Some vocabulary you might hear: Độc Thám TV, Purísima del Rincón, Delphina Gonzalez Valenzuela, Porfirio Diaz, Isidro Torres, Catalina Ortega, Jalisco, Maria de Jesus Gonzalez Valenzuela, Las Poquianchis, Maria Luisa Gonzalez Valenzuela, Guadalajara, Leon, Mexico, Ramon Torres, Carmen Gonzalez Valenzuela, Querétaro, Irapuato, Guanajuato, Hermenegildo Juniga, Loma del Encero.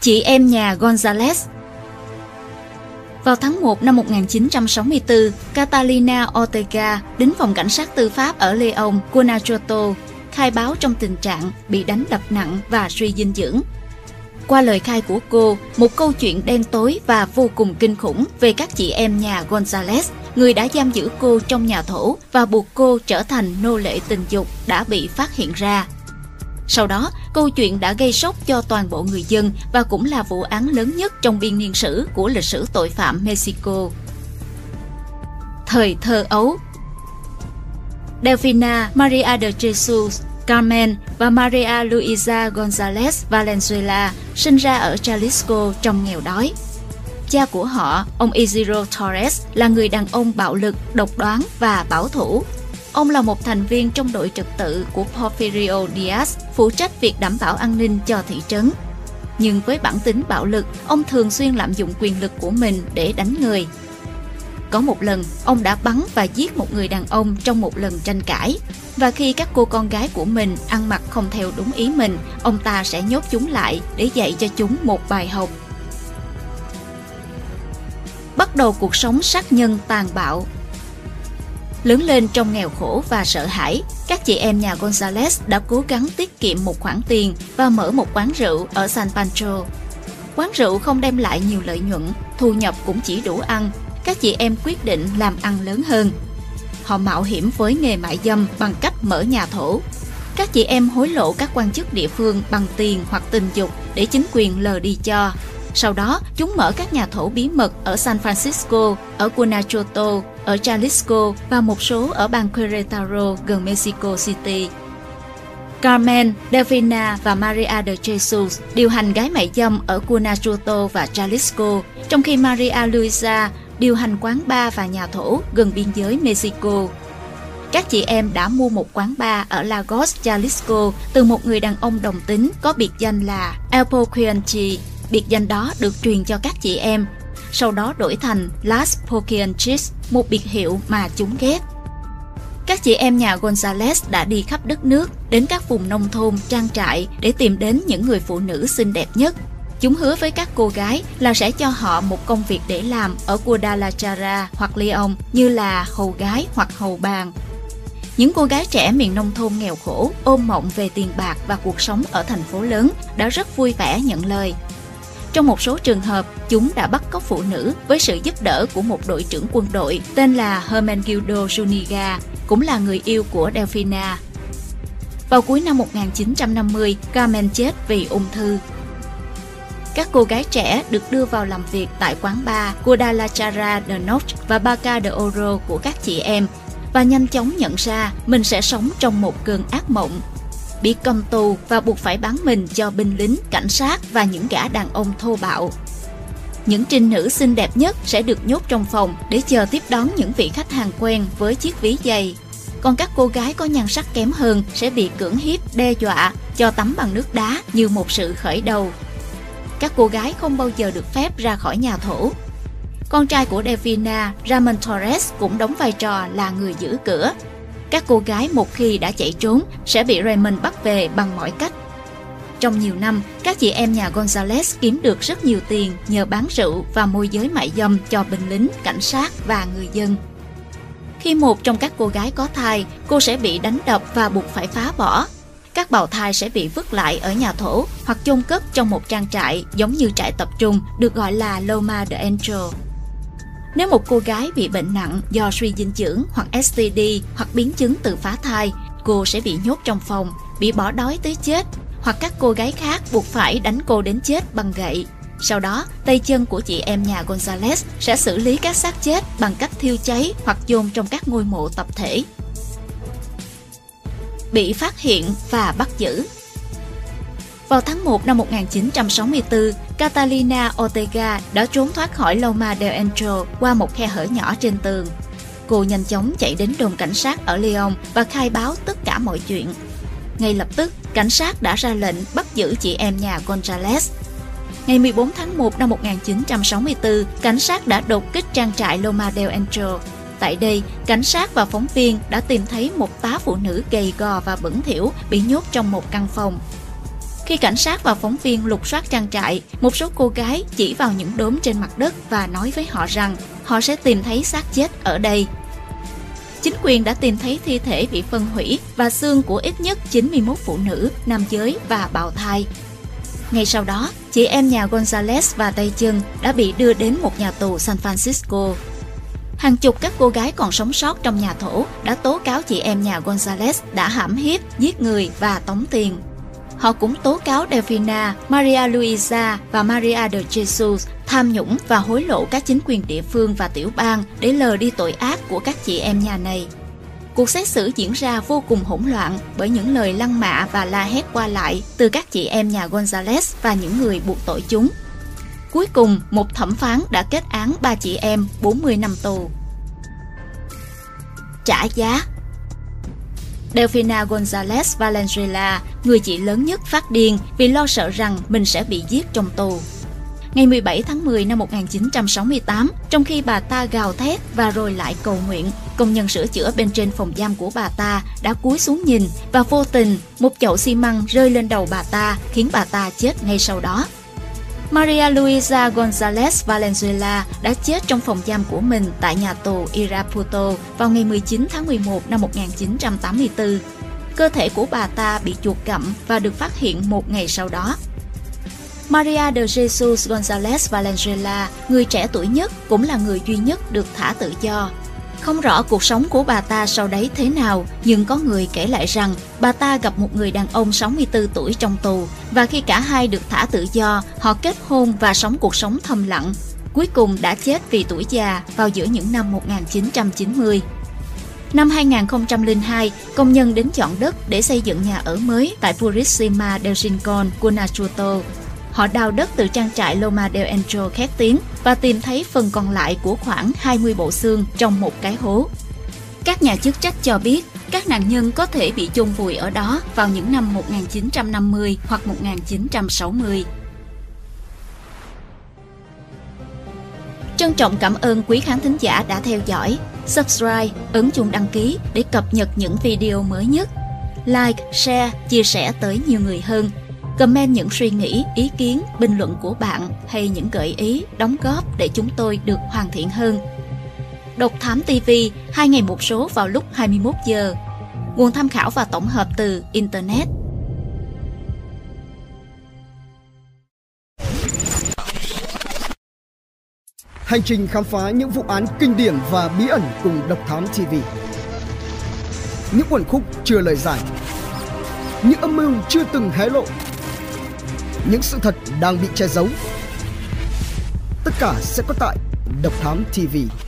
chị em nhà Gonzalez. Vào tháng 1 năm 1964, Catalina Ortega đến phòng cảnh sát tư pháp ở Leon, Guanajuato, khai báo trong tình trạng bị đánh đập nặng và suy dinh dưỡng. Qua lời khai của cô, một câu chuyện đen tối và vô cùng kinh khủng về các chị em nhà Gonzalez, người đã giam giữ cô trong nhà thổ và buộc cô trở thành nô lệ tình dục, đã bị phát hiện ra. Sau đó, câu chuyện đã gây sốc cho toàn bộ người dân và cũng là vụ án lớn nhất trong biên niên sử của lịch sử tội phạm Mexico. Thời thơ ấu. Delphina, Maria de Jesus, Carmen và Maria Luisa Gonzalez Valenzuela sinh ra ở Jalisco trong nghèo đói. Cha của họ, ông Isidro Torres, là người đàn ông bạo lực, độc đoán và bảo thủ. Ông là một thành viên trong đội trật tự của Porfirio Diaz, phụ trách việc đảm bảo an ninh cho thị trấn. Nhưng với bản tính bạo lực, ông thường xuyên lạm dụng quyền lực của mình để đánh người. Có một lần, ông đã bắn và giết một người đàn ông trong một lần tranh cãi. Và khi các cô con gái của mình ăn mặc không theo đúng ý mình, ông ta sẽ nhốt chúng lại để dạy cho chúng một bài học. Bắt đầu cuộc sống sát nhân tàn bạo. Lớn lên trong nghèo khổ và sợ hãi, các chị em nhà Gonzalez đã cố gắng tiết kiệm một khoản tiền và mở một quán rượu ở San Pancho. Quán rượu không đem lại nhiều lợi nhuận, thu nhập cũng chỉ đủ ăn. Các chị em quyết định làm ăn lớn hơn. Họ mạo hiểm với nghề mại dâm bằng cách mở nhà thổ. Các chị em hối lộ các quan chức địa phương bằng tiền hoặc tình dục để chính quyền lờ đi cho. Sau đó, chúng mở các nhà thổ bí mật ở San Francisco, ở Guanajuato, ở Jalisco và một số ở bang Querétaro gần Mexico City. Carmen, Delphina và Maria de Jesus điều hành gái mại dâm ở Guanajuato và Jalisco, trong khi Maria Luisa điều hành quán bar và nhà thổ gần biên giới Mexico. Các chị em đã mua một quán bar ở Lagos, Jalisco từ một người đàn ông đồng tính có biệt danh là El Poquianchi. Biệt danh đó được truyền cho các chị em, sau đó đổi thành Las Poquianchis, một biệt hiệu mà chúng ghét. Các chị em nhà Gonzalez đã đi khắp đất nước, đến các vùng nông thôn, trang trại để tìm đến những người phụ nữ xinh đẹp nhất. Chúng hứa với các cô gái là sẽ cho họ một công việc để làm ở Guadalajara hoặc Leon, như là hầu gái hoặc hầu bàn. Những cô gái trẻ miền nông thôn nghèo khổ, ôm mộng về tiền bạc và cuộc sống ở thành phố lớn đã rất vui vẻ nhận lời. Trong một số trường hợp, chúng đã bắt cóc phụ nữ với sự giúp đỡ của một đội trưởng quân đội tên là Hermenegildo Juniga, cũng là người yêu của Delphina. Vào cuối năm 1950, Carmen chết vì ung thư. Các cô gái trẻ được đưa vào làm việc tại quán bar Guadalajara de Noche và Barca de Oro của các chị em và nhanh chóng nhận ra mình sẽ sống trong một cơn ác mộng, bị cầm tù và buộc phải bán mình cho binh lính, cảnh sát và những gã đàn ông thô bạo. Những trinh nữ xinh đẹp nhất sẽ được nhốt trong phòng để chờ tiếp đón những vị khách hàng quen với chiếc ví dày. Còn các cô gái có nhan sắc kém hơn sẽ bị cưỡng hiếp, đe dọa, cho tắm bằng nước đá như một sự khởi đầu. Các cô gái không bao giờ được phép ra khỏi nhà thổ. Con trai của Delphina, Ramon Torres, cũng đóng vai trò là người giữ cửa. Các cô gái một khi đã chạy trốn sẽ bị Raymond bắt về bằng mọi cách. Trong nhiều năm, các chị em nhà Gonzalez kiếm được rất nhiều tiền nhờ bán rượu và môi giới mại dâm cho binh lính, cảnh sát và người dân. Khi một trong các cô gái có thai, cô sẽ bị đánh đập và buộc phải phá bỏ. Các bào thai sẽ bị vứt lại ở nhà thổ hoặc chôn cất trong một trang trại giống như trại tập trung được gọi là Loma del Encero. Nếu một cô gái bị bệnh nặng do suy dinh dưỡng hoặc STD hoặc biến chứng từ phá thai, cô sẽ bị nhốt trong phòng, bị bỏ đói tới chết, hoặc các cô gái khác buộc phải đánh cô đến chết bằng gậy. Sau đó, tay chân của chị em nhà Gonzalez sẽ xử lý các xác chết bằng cách thiêu cháy hoặc chôn trong các ngôi mộ tập thể. Bị phát hiện và bắt giữ. Vào tháng 1 năm 1964, Catalina Ortega đã trốn thoát khỏi Loma del Encero qua một khe hở nhỏ trên tường. Cô nhanh chóng chạy đến đồn cảnh sát ở Leon và khai báo tất cả mọi chuyện. Ngay lập tức, cảnh sát đã ra lệnh bắt giữ chị em nhà Gonzalez. Ngày 14 tháng 1 năm 1964, cảnh sát đã đột kích trang trại Loma del Encero. Tại đây, cảnh sát và phóng viên đã tìm thấy một tá phụ nữ gầy gò và bẩn thỉu bị nhốt trong một căn phòng. Khi cảnh sát và phóng viên lục soát trang trại, một số cô gái chỉ vào những đốm trên mặt đất và nói với họ rằng họ sẽ tìm thấy xác chết ở đây. Chính quyền đã tìm thấy thi thể bị phân hủy và xương của ít nhất 91 phụ nữ, nam giới và bào thai. Ngay sau đó, chị em nhà Gonzalez và tay chân đã bị đưa đến một nhà tù San Francisco. Hàng chục các cô gái còn sống sót trong nhà thổ đã tố cáo chị em nhà Gonzalez đã hãm hiếp, giết người và tống tiền. Họ cũng tố cáo Delphina, Maria Luisa và Maria de Jesus tham nhũng và hối lộ các chính quyền địa phương và tiểu bang để lờ đi tội ác của các chị em nhà này. Cuộc xét xử diễn ra vô cùng hỗn loạn bởi những lời lăng mạ và la hét qua lại từ các chị em nhà Gonzalez và những người buộc tội chúng. Cuối cùng, một thẩm phán đã kết án ba chị em 40 năm tù. Trả giá. Delphina Gonzalez Valenzuela, người chị lớn nhất, phát điên vì lo sợ rằng mình sẽ bị giết trong tù. Ngày 17 tháng 10 năm 1968, trong khi bà ta gào thét và rồi lại cầu nguyện, công nhân sửa chữa bên trên phòng giam của bà ta đã cúi xuống nhìn và vô tình một chậu xi măng rơi lên đầu bà ta, khiến bà ta chết ngay sau đó. Maria Luisa Gonzalez Valenzuela đã chết trong phòng giam của mình tại nhà tù Irapuato vào ngày 19 tháng 11 năm 1984. Cơ thể của bà ta bị chuột gặm và được phát hiện một ngày sau đó. Maria de Jesus Gonzalez Valenzuela, người trẻ tuổi nhất, cũng là người duy nhất được thả tự do. Không rõ cuộc sống của bà ta sau đấy thế nào, nhưng có người kể lại rằng bà ta gặp một người đàn ông 64 tuổi trong tù, và khi cả hai được thả tự do, họ kết hôn và sống cuộc sống thầm lặng. Cuối cùng đã chết vì tuổi già vào giữa những năm 1990. Năm 2002, công nhân đến chọn đất để xây dựng nhà ở mới tại Purísima del Rincón, Guanajuato. Họ đào đất từ trang trại Loma del Encero khét tiếng và tìm thấy phần còn lại của khoảng 20 bộ xương trong một cái hố. Các nhà chức trách cho biết các nạn nhân có thể bị chôn vùi ở đó vào những năm 1950 hoặc 1960. Trân trọng cảm ơn quý khán thính giả đã theo dõi. Subscribe, ấn chuông đăng ký để cập nhật những video mới nhất. Like, share, chia sẻ tới nhiều người hơn. Comment những suy nghĩ, ý kiến, bình luận của bạn hay những gợi ý, đóng góp để chúng tôi được hoàn thiện hơn. Độc Thám TV, 2 ngày một số vào lúc 21 giờ. Nguồn tham khảo và tổng hợp từ Internet. Hành trình khám phá những vụ án kinh điển và bí ẩn cùng Độc Thám TV. Những uẩn khúc chưa lời giải. Những âm mưu chưa từng hé lộ. Những sự thật đang bị che giấu. Tất cả sẽ có tại Độc Thám TV.